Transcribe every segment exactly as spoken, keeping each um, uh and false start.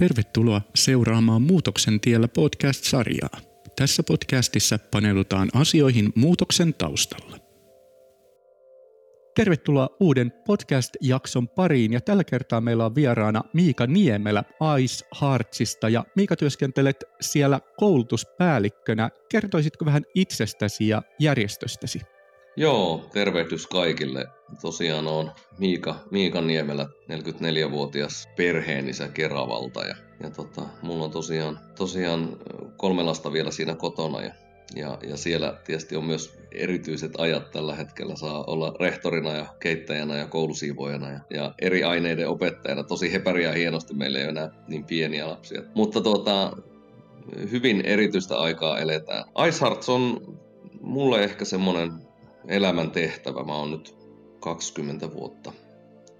Tervetuloa seuraamaan Muutoksen tiellä podcast-sarjaa. Tässä podcastissa paneudutaan asioihin muutoksen taustalla. Tervetuloa uuden podcast-jakson pariin ja tällä kertaa meillä on vieraana Miika Niemelä Iceheartsista ja Miika, työskentelet siellä koulutuspäällikkönä. Kertoisitko vähän itsestäsi ja järjestöstäsi? Joo, tervehdys kaikille. Tosiaan olen Miika, Miika Niemelä, neljäkymmentäneljävuotias perheenisä Keravalta. Ja, ja tota, mulla on tosiaan, tosiaan kolme lasta vielä siinä kotona. Ja, ja, ja siellä tietysti on myös erityiset ajat tällä hetkellä. Saa olla rehtorina ja keittäjänä ja koulusiivoojana ja, ja eri aineiden opettajana. Tosi he pärjää hienosti, meillä ei ole enää niin pieniä lapsia. Mutta tuota, hyvin erityistä aikaa eletään. Icehearts on mulle ehkä semmoinen elämän tehtävä. Mä oon nyt kaksikymmentä vuotta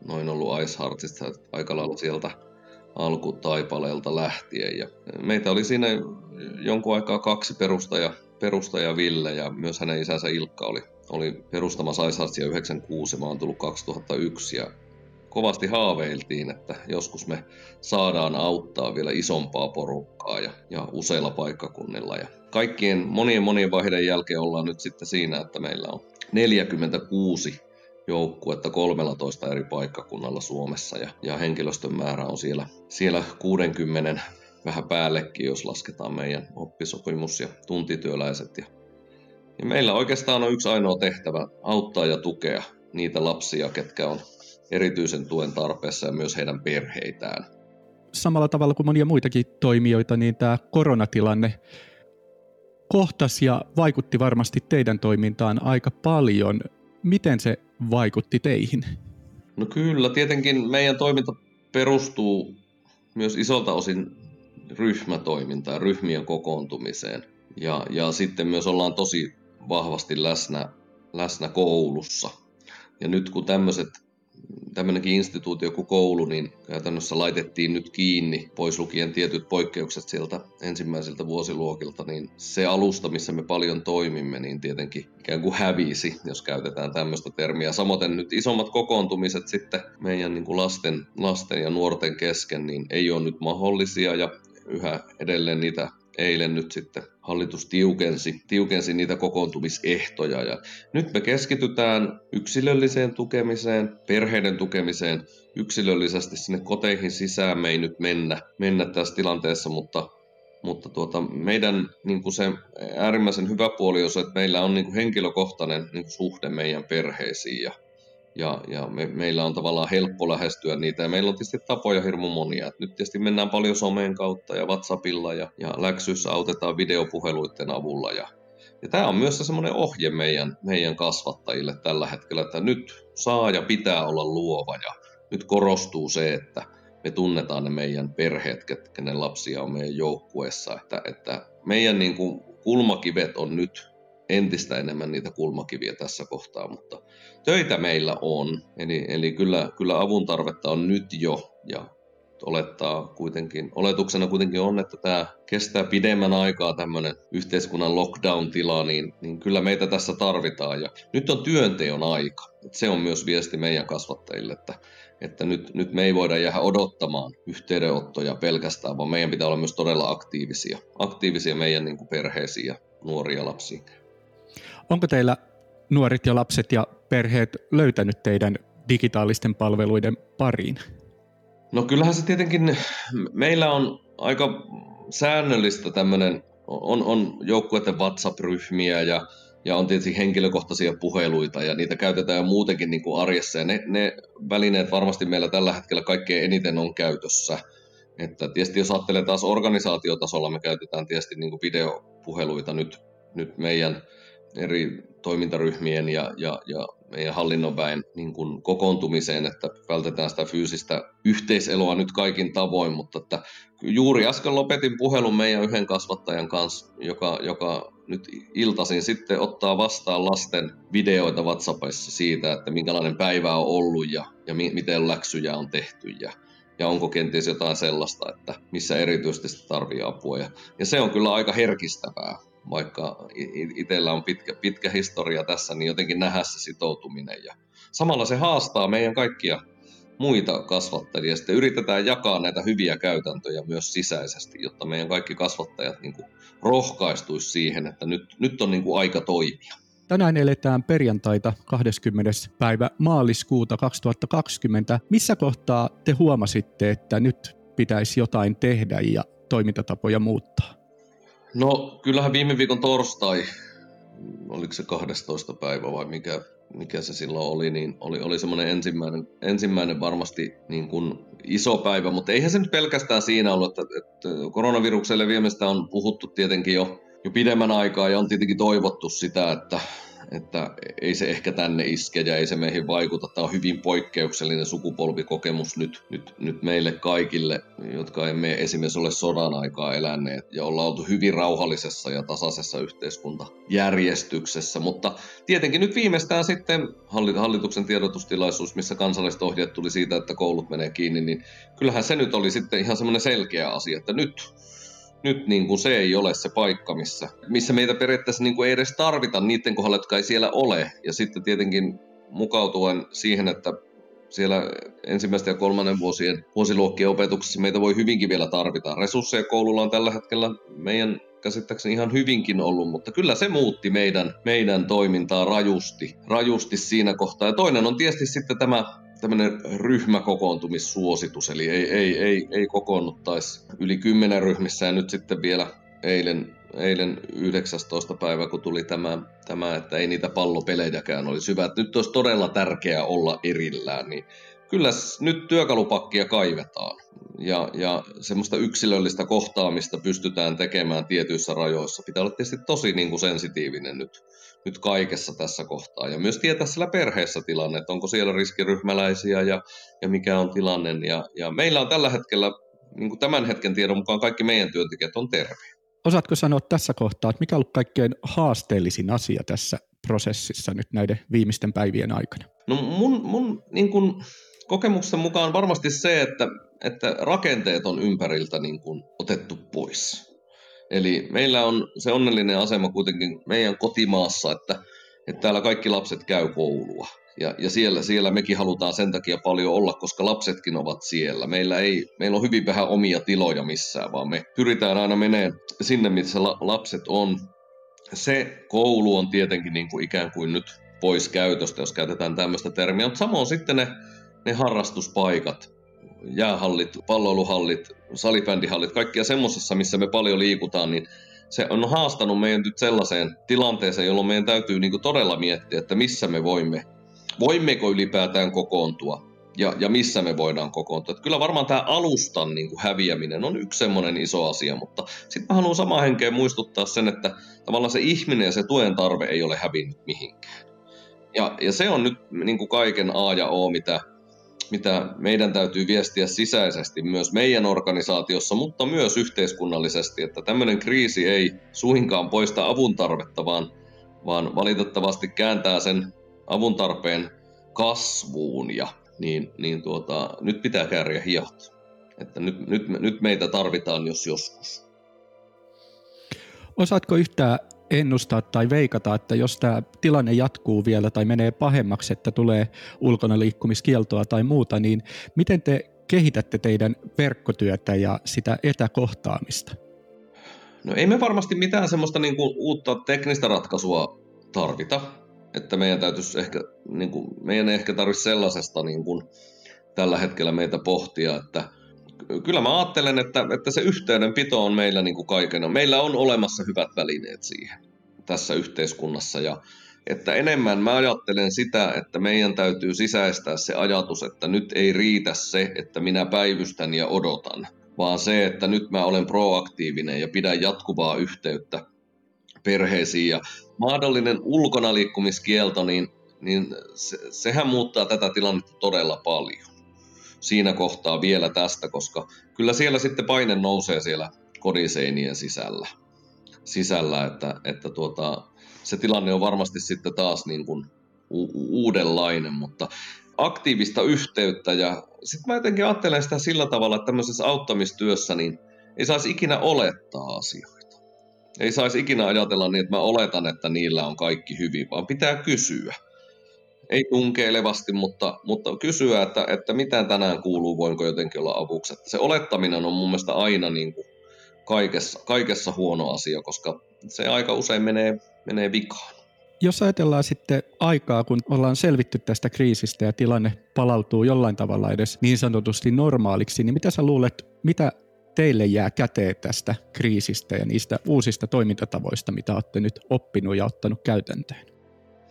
noin ollut Iceheartsista aika lailla sieltä alkutaipaleelta lähtien. Ja meitä oli siinä jonkun aikaa kaksi perustaja, perustaja Ville ja myös hänen isänsä Ilkka oli, oli perustamassa Iceheartsia yhdeksänkymmentäkuusi ja mä oon tullut kaksituhattayksi. Ja kovasti haaveiltiin, että joskus me saadaan auttaa vielä isompaa porukkaa ja, ja useilla paikkakunnilla. Ja kaikkien monien monien vaiheen jälkeen ollaan nyt sitten siinä, että meillä on neljäkymmentäkuusi joukkuetta kolmellatoista eri paikkakunnalla Suomessa ja, ja henkilöstön määrä on siellä, siellä kuusikymmentä vähän päällekin, jos lasketaan meidän oppisopimus ja tuntityöläiset. Ja, ja meillä oikeastaan on yksi ainoa tehtävä, auttaa ja tukea niitä lapsia, ketkä on erityisen tuen tarpeessa ja myös heidän perheitään. Samalla tavalla kuin monia muitakin toimijoita, niin tämä koronatilanne kohtasi ja vaikutti varmasti teidän toimintaan aika paljon. Miten se vaikutti teihin? No kyllä, tietenkin meidän toiminta perustuu myös isolta osin ryhmätoimintaan, ryhmien kokoontumiseen. Ja, ja sitten myös ollaan tosi vahvasti läsnä, läsnä koulussa. Ja nyt kun tämmöiset tämmöinenkin instituutio kuin koulu, niin käytännössä laitettiin nyt kiinni, pois lukien tietyt poikkeukset sieltä ensimmäisiltä vuosiluokilta, niin se alusta, missä me paljon toimimme, niin tietenkin ikään kuin hävisi, jos käytetään tämmöistä termiä. Samoin nyt isommat kokoontumiset sitten meidän niin kuin lasten, lasten ja nuorten kesken, niin ei ole nyt mahdollisia ja yhä edelleen niitä eilen nyt sitten hallitus tiukensi, tiukensi niitä kokoontumisehtoja ja nyt me keskitytään yksilölliseen tukemiseen, perheiden tukemiseen, yksilöllisesti sinne koteihin sisään me ei nyt mennä, mennä tässä tilanteessa, mutta, mutta tuota, meidän niin kuin se äärimmäisen hyvä puoli on se, että meillä on niin kuin henkilökohtainen niin kuin suhde meidän perheisiin ja Ja, ja me, meillä on tavallaan helppo lähestyä niitä ja meillä on tietysti tapoja hirmu monia. Et nyt tietysti mennään paljon someen kautta ja WhatsAppilla ja, ja läksyissä autetaan videopuheluiden avulla. Ja, ja tämä on myös semmoinen ohje meidän, meidän kasvattajille tällä hetkellä, että nyt saa ja pitää olla luova ja nyt korostuu se, että me tunnetaan ne meidän perheet, kenen lapsia on meidän joukkueessa. Että, että meidän niin kuin kulmakivet on nyt entistä enemmän niitä kulmakiviä tässä kohtaa, mutta töitä meillä on, eli, eli kyllä, kyllä avun tarvetta on nyt jo, ja olettaa kuitenkin, oletuksena kuitenkin on, että tämä kestää pidemmän aikaa tämmöinen yhteiskunnan lockdown-tila, niin, niin kyllä meitä tässä tarvitaan, ja nyt on työnteon aika, että se on myös viesti meidän kasvattajille, että, että nyt, nyt me ei voida jäädä odottamaan yhteydenottoja pelkästään, vaan meidän pitää olla myös todella aktiivisia, aktiivisia meidän niin kuin perheisiin ja nuoria lapsia. Onko teillä nuoret ja lapset ja perheet löytänyt teidän digitaalisten palveluiden pariin? No kyllähän se tietenkin, meillä on aika säännöllistä tämmöinen, on, on joukkueiden WhatsApp-ryhmiä ja, ja on tietysti henkilökohtaisia puheluita ja niitä käytetään jo muutenkin niin kuin arjessa ja ne, ne välineet varmasti meillä tällä hetkellä kaikkein eniten on käytössä. Että tietysti jos ajattelee taas organisaatiotasolla, me käytetään tietysti niin kuin videopuheluita nyt, nyt meidän eri toimintaryhmien ja, ja, ja meidän hallinnonväen niin kuin kokoontumiseen, että vältetään sitä fyysistä yhteiseloa nyt kaikin tavoin, mutta että juuri äsken lopetin puhelun meidän yhden kasvattajan kanssa, joka, joka nyt iltaisin sitten ottaa vastaan lasten videoita WhatsAppissa siitä, että minkälainen päivä on ollut ja, ja mi- miten läksyjä on tehty ja, ja onko kenties jotain sellaista, että missä erityisesti tarvitsee apua ja, ja se on kyllä aika herkistävää. Vaikka itsellä on pitkä, pitkä historia tässä, niin jotenkin nähdä se sitoutuminen. Ja samalla se haastaa meidän kaikkia muita kasvattajia. Sitten yritetään jakaa näitä hyviä käytäntöjä myös sisäisesti, jotta meidän kaikki kasvattajat niin kuin rohkaistuisi siihen, että nyt, nyt on niin kuin aika toimia. Tänään eletään perjantaita kahdeskymmenes päivä maaliskuuta kaksituhattakaksikymmentä. Missä kohtaa te huomasitte, että nyt pitäisi jotain tehdä ja toimintatapoja muuttaa? No kyllähän viime viikon torstai, oliko se kahdestoista päivä vai mikä, mikä se silloin oli, niin oli, oli semmoinen ensimmäinen, ensimmäinen varmasti niin kuin iso päivä, mutta eihän se nyt pelkästään siinä ollut, että, että koronavirukselle viimeistä on puhuttu tietenkin jo, jo pidemmän aikaa ja on tietenkin toivottu sitä, että, että ei se ehkä tänne iske ja ei se meihin vaikuta. Tämä on hyvin poikkeuksellinen sukupolvikokemus nyt, nyt, nyt meille kaikille, jotka emme esimerkiksi ole sodan aikaa eläneet ja ollaan oltu hyvin rauhallisessa ja tasaisessa yhteiskuntajärjestyksessä. Mutta tietenkin nyt viimeistään sitten hallituksen tiedotustilaisuus, missä kansalaiset ohjeet tuli siitä, että koulut menee kiinni, niin kyllähän se nyt oli sitten ihan semmoinen selkeä asia, että nyt... Nyt niin kuin se ei ole se paikka, missä, missä meitä periaatteessa niin kuin ei edes tarvita niiden kohdalla, jotka ei siellä ole. Ja sitten tietenkin mukautuen siihen, että siellä ensimmäistä ja kolmannen vuosien vuosiluokkien opetuksessa meitä voi hyvinkin vielä tarvita. Resursseja koululla on tällä hetkellä meidän käsittääkseni ihan hyvinkin ollut, mutta kyllä se muutti meidän, meidän toimintaa rajusti, rajusti siinä kohtaa. Ja toinen on tietysti sitten tämä... tämmöinen ryhmäkokoontumissuositus, eli ei, ei, ei, ei kokoonnuttaisi yli kymmenen ryhmissä, ja nyt sitten vielä eilen, eilen yhdeksästoista päivä, kun tuli tämä, tämä, että ei niitä pallopelejäkään olisi hyvä, että nyt olisi todella tärkeää olla erillään, niin kyllä nyt työkalupakkia kaivetaan, ja, ja semmoista yksilöllistä kohtaamista pystytään tekemään tietyissä rajoissa. Pitää olla tietysti tosi niin kuin sensitiivinen nyt, nyt kaikessa tässä kohtaa, ja myös tietää siellä perheessä tilanne, että onko siellä riskiryhmäläisiä, ja, ja mikä on tilanne, ja, ja meillä on tällä hetkellä, niin kuin tämän hetken tiedon mukaan, kaikki meidän työntekijät on terveitä. Osaatko sanoa tässä kohtaa, että mikä on ollut kaikkein haasteellisin asia tässä prosessissa nyt näiden viimeisten päivien aikana? No mun, mun niin kuin... kokemuksen mukaan varmasti se, että, että rakenteet on ympäriltä niin kuin otettu pois. Eli meillä on se onnellinen asema kuitenkin meidän kotimaassa, että, että täällä kaikki lapset käy koulua. Ja, ja siellä, siellä mekin halutaan sen takia paljon olla, koska lapsetkin ovat siellä. Meillä, ei, meillä on hyvin vähän omia tiloja missään, vaan me pyritään aina menemään sinne, missä la, lapset on. Se koulu on tietenkin niin kuin ikään kuin nyt pois käytöstä, jos käytetään tämmöistä termiä, mutta samoin sitten ne Ne harrastuspaikat, jäähallit, palloiluhallit, salibändihallit, kaikkia semmoisessa, missä me paljon liikutaan, niin se on haastanut meidän nyt sellaiseen tilanteeseen, jolloin meidän täytyy niin kuin todella miettiä, että missä me voimme, voimmeko ylipäätään kokoontua ja, ja missä me voidaan kokoontua. Että kyllä varmaan tämä alustan niin kuin häviäminen on yksi semmoinen iso asia, mutta sitten mä haluan samaan henkeen muistuttaa sen, että tavallaan se ihminen ja se tuen tarve ei ole hävinnyt mihinkään. Ja, ja se on nyt niin kuin kaiken A ja O, mitä... mitä meidän täytyy viestiä sisäisesti myös meidän organisaatiossa, mutta myös yhteiskunnallisesti, että tämmöinen kriisi ei suinkaan poista avun tarvetta, vaan, vaan valitettavasti kääntää sen avun tarpeen kasvuun ja niin, niin tuota, nyt pitää kääriä hihat, että nyt, nyt, nyt meitä tarvitaan jos joskus. Osaatko yhtään ennustaa tai veikata, että jos tämä tilanne jatkuu vielä tai menee pahemmaksi, että tulee ulkona liikkumiskieltoa tai muuta, niin miten te kehitätte teidän verkkotyötä ja sitä etäkohtaamista? No ei me varmasti mitään semmoista niin kuin uutta teknistä ratkaisua tarvita, että meidän täytyisi ehkä, niin kuin, meidän ehkä tarvitsisi sellaisesta niin kuin tällä hetkellä meitä pohtia, että kyllä mä ajattelen, että, että se yhteydenpito on meillä niin kuin kaikena. Meillä on olemassa hyvät välineet siihen tässä yhteiskunnassa. Ja, että enemmän mä ajattelen sitä, että meidän täytyy sisäistää se ajatus, että nyt ei riitä se, että minä päivystän ja odotan, vaan se, että nyt mä olen proaktiivinen ja pidän jatkuvaa yhteyttä perheisiin. Ja mahdollinen ulkonaliikkumiskielto, niin, niin se, sehän muuttaa tätä tilannetta todella paljon. Siinä kohtaa vielä tästä, koska kyllä siellä sitten paine nousee siellä kodiseinien sisällä, sisällä että, että tuota, se tilanne on varmasti sitten taas niin kuin u- uudenlainen, mutta aktiivista yhteyttä ja sitten mä jotenkin ajattelen sitä sillä tavalla, että tämmöisessä auttamistyössä niin ei saisi ikinä olettaa asioita. Ei saisi ikinä ajatella niin, että mä oletan, että niillä on kaikki hyvin, vaan pitää kysyä. ei tunkeilevasti, mutta, mutta kysyä, että, että mitä tänään kuuluu, voinko jotenkin olla avuksi. Että se olettaminen on mun mielestä aina niin kuin kaikessa, kaikessa huono asia, koska se aika usein menee, menee vikaan. Jos ajatellaan sitten aikaa, kun ollaan selvitty tästä kriisistä ja tilanne palautuu jollain tavalla edes niin sanotusti normaaliksi, niin mitä sä luulet, mitä teille jää käteen tästä kriisistä ja niistä uusista toimintatavoista, mitä olette nyt oppinut ja ottanut käytäntöön?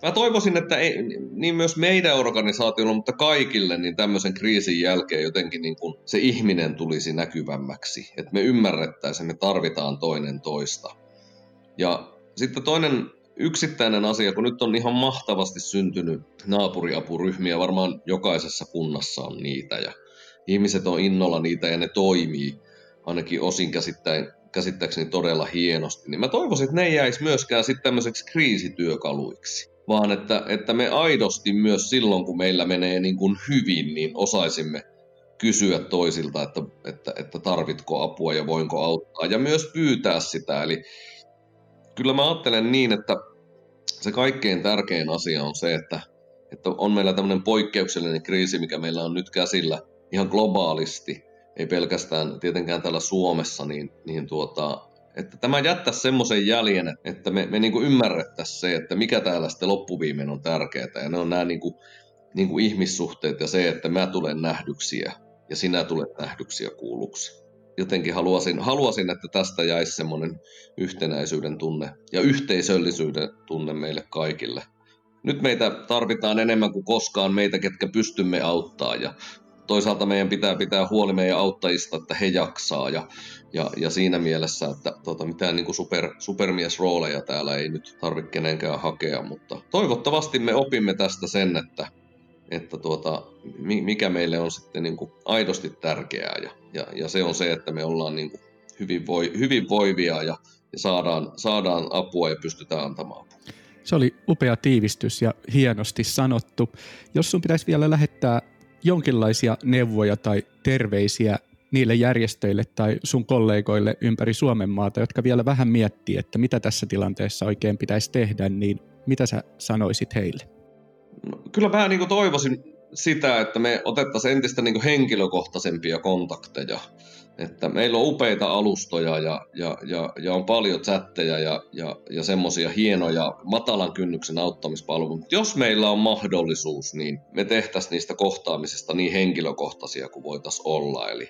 Mä toivoisin, että ei, niin myös meidän organisaatiolla, mutta kaikille, niin tämmöisen kriisin jälkeen jotenkin niin kuin se ihminen tulisi näkyvämmäksi. Että me ymmärrettäisiin, me tarvitaan toinen toista. Ja sitten toinen yksittäinen asia, kun nyt on ihan mahtavasti syntynyt naapuriapuryhmiä, varmaan jokaisessa kunnassa on niitä ja ihmiset on innolla niitä ja ne toimii ainakin osin käsittäin, käsittääkseni todella hienosti. Niin mä toivoisin, että ne ei jäisi myöskään sitten tämmöiseksi kriisityökaluiksi, vaan että, että me aidosti myös silloin, kun meillä menee niin kuin hyvin, niin osaisimme kysyä toisilta, että, että, että tarvitko apua ja voinko auttaa ja myös pyytää sitä. Eli kyllä mä ajattelen niin, että se kaikkein tärkein asia on se, että, että on meillä tämmöinen poikkeuksellinen kriisi, mikä meillä on nyt käsillä ihan globaalisti, ei pelkästään tietenkään täällä Suomessa, niin, niin tuota, että tämä jättäisi semmoisen jäljen, että me, me niinku ymmärrettäisiin se, että mikä täällä sitten loppuviimein on tärkeää. Ja ne on nämä niinku, niinku ihmissuhteet ja se, että mä tulen nähdyksiä ja sinä tulet nähdyksiä kuulluksi. Jotenkin haluaisin, haluaisin, että tästä jäisi semmoinen yhtenäisyyden tunne ja yhteisöllisyyden tunne meille kaikille. Nyt meitä tarvitaan enemmän kuin koskaan, meitä ketkä pystymme auttaa ja toisaalta meidän pitää pitää huoli meidän auttajista, että he jaksaa ja, ja, ja siinä mielessä, että tota, mitään niin kuin super, supermiesrooleja täällä ei nyt tarvitse kenenkään hakea, mutta toivottavasti me opimme tästä sen, että että tuota, mikä meille on sitten niin kuin aidosti tärkeää ja, ja, ja se on se, että me ollaan niin kuin hyvinvoi, hyvinvoivia ja, ja saadaan, saadaan apua ja pystytään antamaan apua. Se oli upea tiivistys ja hienosti sanottu. Jos sun pitäisi vielä lähettää jonkinlaisia neuvoja tai terveisiä niille järjestöille tai sun kollegoille ympäri Suomen maata, jotka vielä vähän miettii, että mitä tässä tilanteessa oikein pitäisi tehdä, niin mitä sä sanoisit heille? No, kyllä mä niin kuin toivoisin sitä, että me otettaisiin entistä niin kuin henkilökohtaisempia kontakteja. Että meillä on upeita alustoja ja, ja, ja, ja on paljon chatteja ja, ja, ja semmoisia hienoja matalan kynnyksen auttamispalveluja. Mutta jos meillä on mahdollisuus, niin me tehtäisiin niistä kohtaamisista niin henkilökohtaisia kuin voitaisiin olla. Eli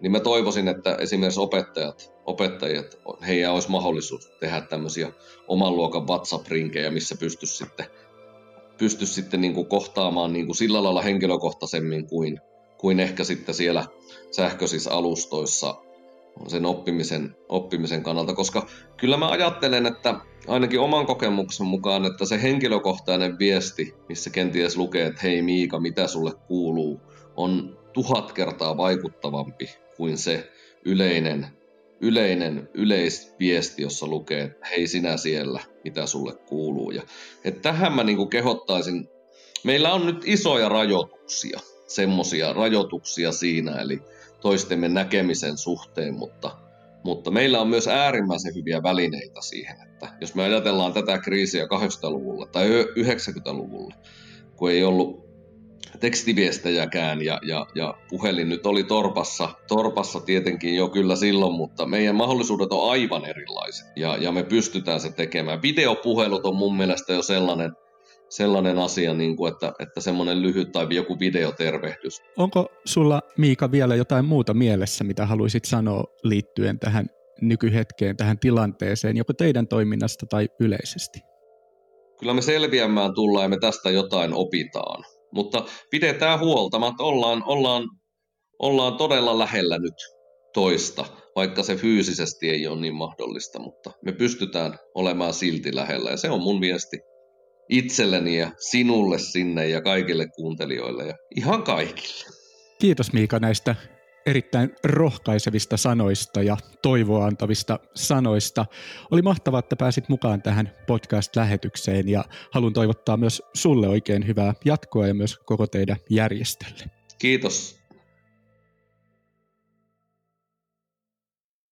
niin mä toivoisin, että esimerkiksi opettajat, opettajat heillä olisi mahdollisuus tehdä tämmöisiä oman luokan WhatsApp-rinkejä, missä pystyisi sitten pystyisi sitten niin kuin kohtaamaan niin kuin sillä lailla henkilökohtaisemmin kuin, kuin ehkä sitten siellä sähköisissä alustoissa sen oppimisen, oppimisen kannalta, koska kyllä mä ajattelen, että ainakin oman kokemuksen mukaan, että se henkilökohtainen viesti, missä kenties lukee, että hei Miika, mitä sulle kuuluu, on tuhat kertaa vaikuttavampi kuin se yleinen, yleinen yleisviesti, jossa lukee, että hei sinä siellä, mitä sulle kuuluu. Ja, et tähän mä niinku kehottaisin, meillä on nyt isoja rajoituksia, semmoisia rajoituksia siinä, eli toistemme näkemisen suhteen, mutta, mutta meillä on myös äärimmäisen hyviä välineitä siihen, että jos me ajatellaan tätä kriisiä kahdeksankymmentäluvulla tai yhdeksänkymmentäluvulla, kun ei ollut tekstiviestejäkään ja, ja, ja puhelin nyt oli torpassa, torpassa tietenkin jo kyllä silloin, mutta meidän mahdollisuudet on aivan erilaiset ja, ja me pystytään se tekemään. Videopuhelut on mun mielestä jo sellainen, sellainen asia, niin kuin että, että semmoinen lyhyt tai joku videotervehdys. Onko sulla Miika vielä jotain muuta mielessä, mitä haluaisit sanoa liittyen tähän nykyhetkeen, tähän tilanteeseen, joko teidän toiminnasta tai yleisesti? Kyllä me selviämään tullaan ja me tästä jotain opitaan. Mutta pidetään huolta, että ollaan, ollaan, ollaan todella lähellä nyt toista, vaikka se fyysisesti ei ole niin mahdollista, mutta me pystytään olemaan silti lähellä. Ja se on mun viesti itselleni ja sinulle sinne ja kaikille kuuntelijoille ja ihan kaikille. Kiitos Miika näistä erittäin rohkaisevista sanoista ja toivoa antavista sanoista. Oli mahtavaa, että pääsit mukaan tähän podcast-lähetykseen ja haluan toivottaa myös sulle oikein hyvää jatkoa ja myös koko teidän järjestölle. Kiitos.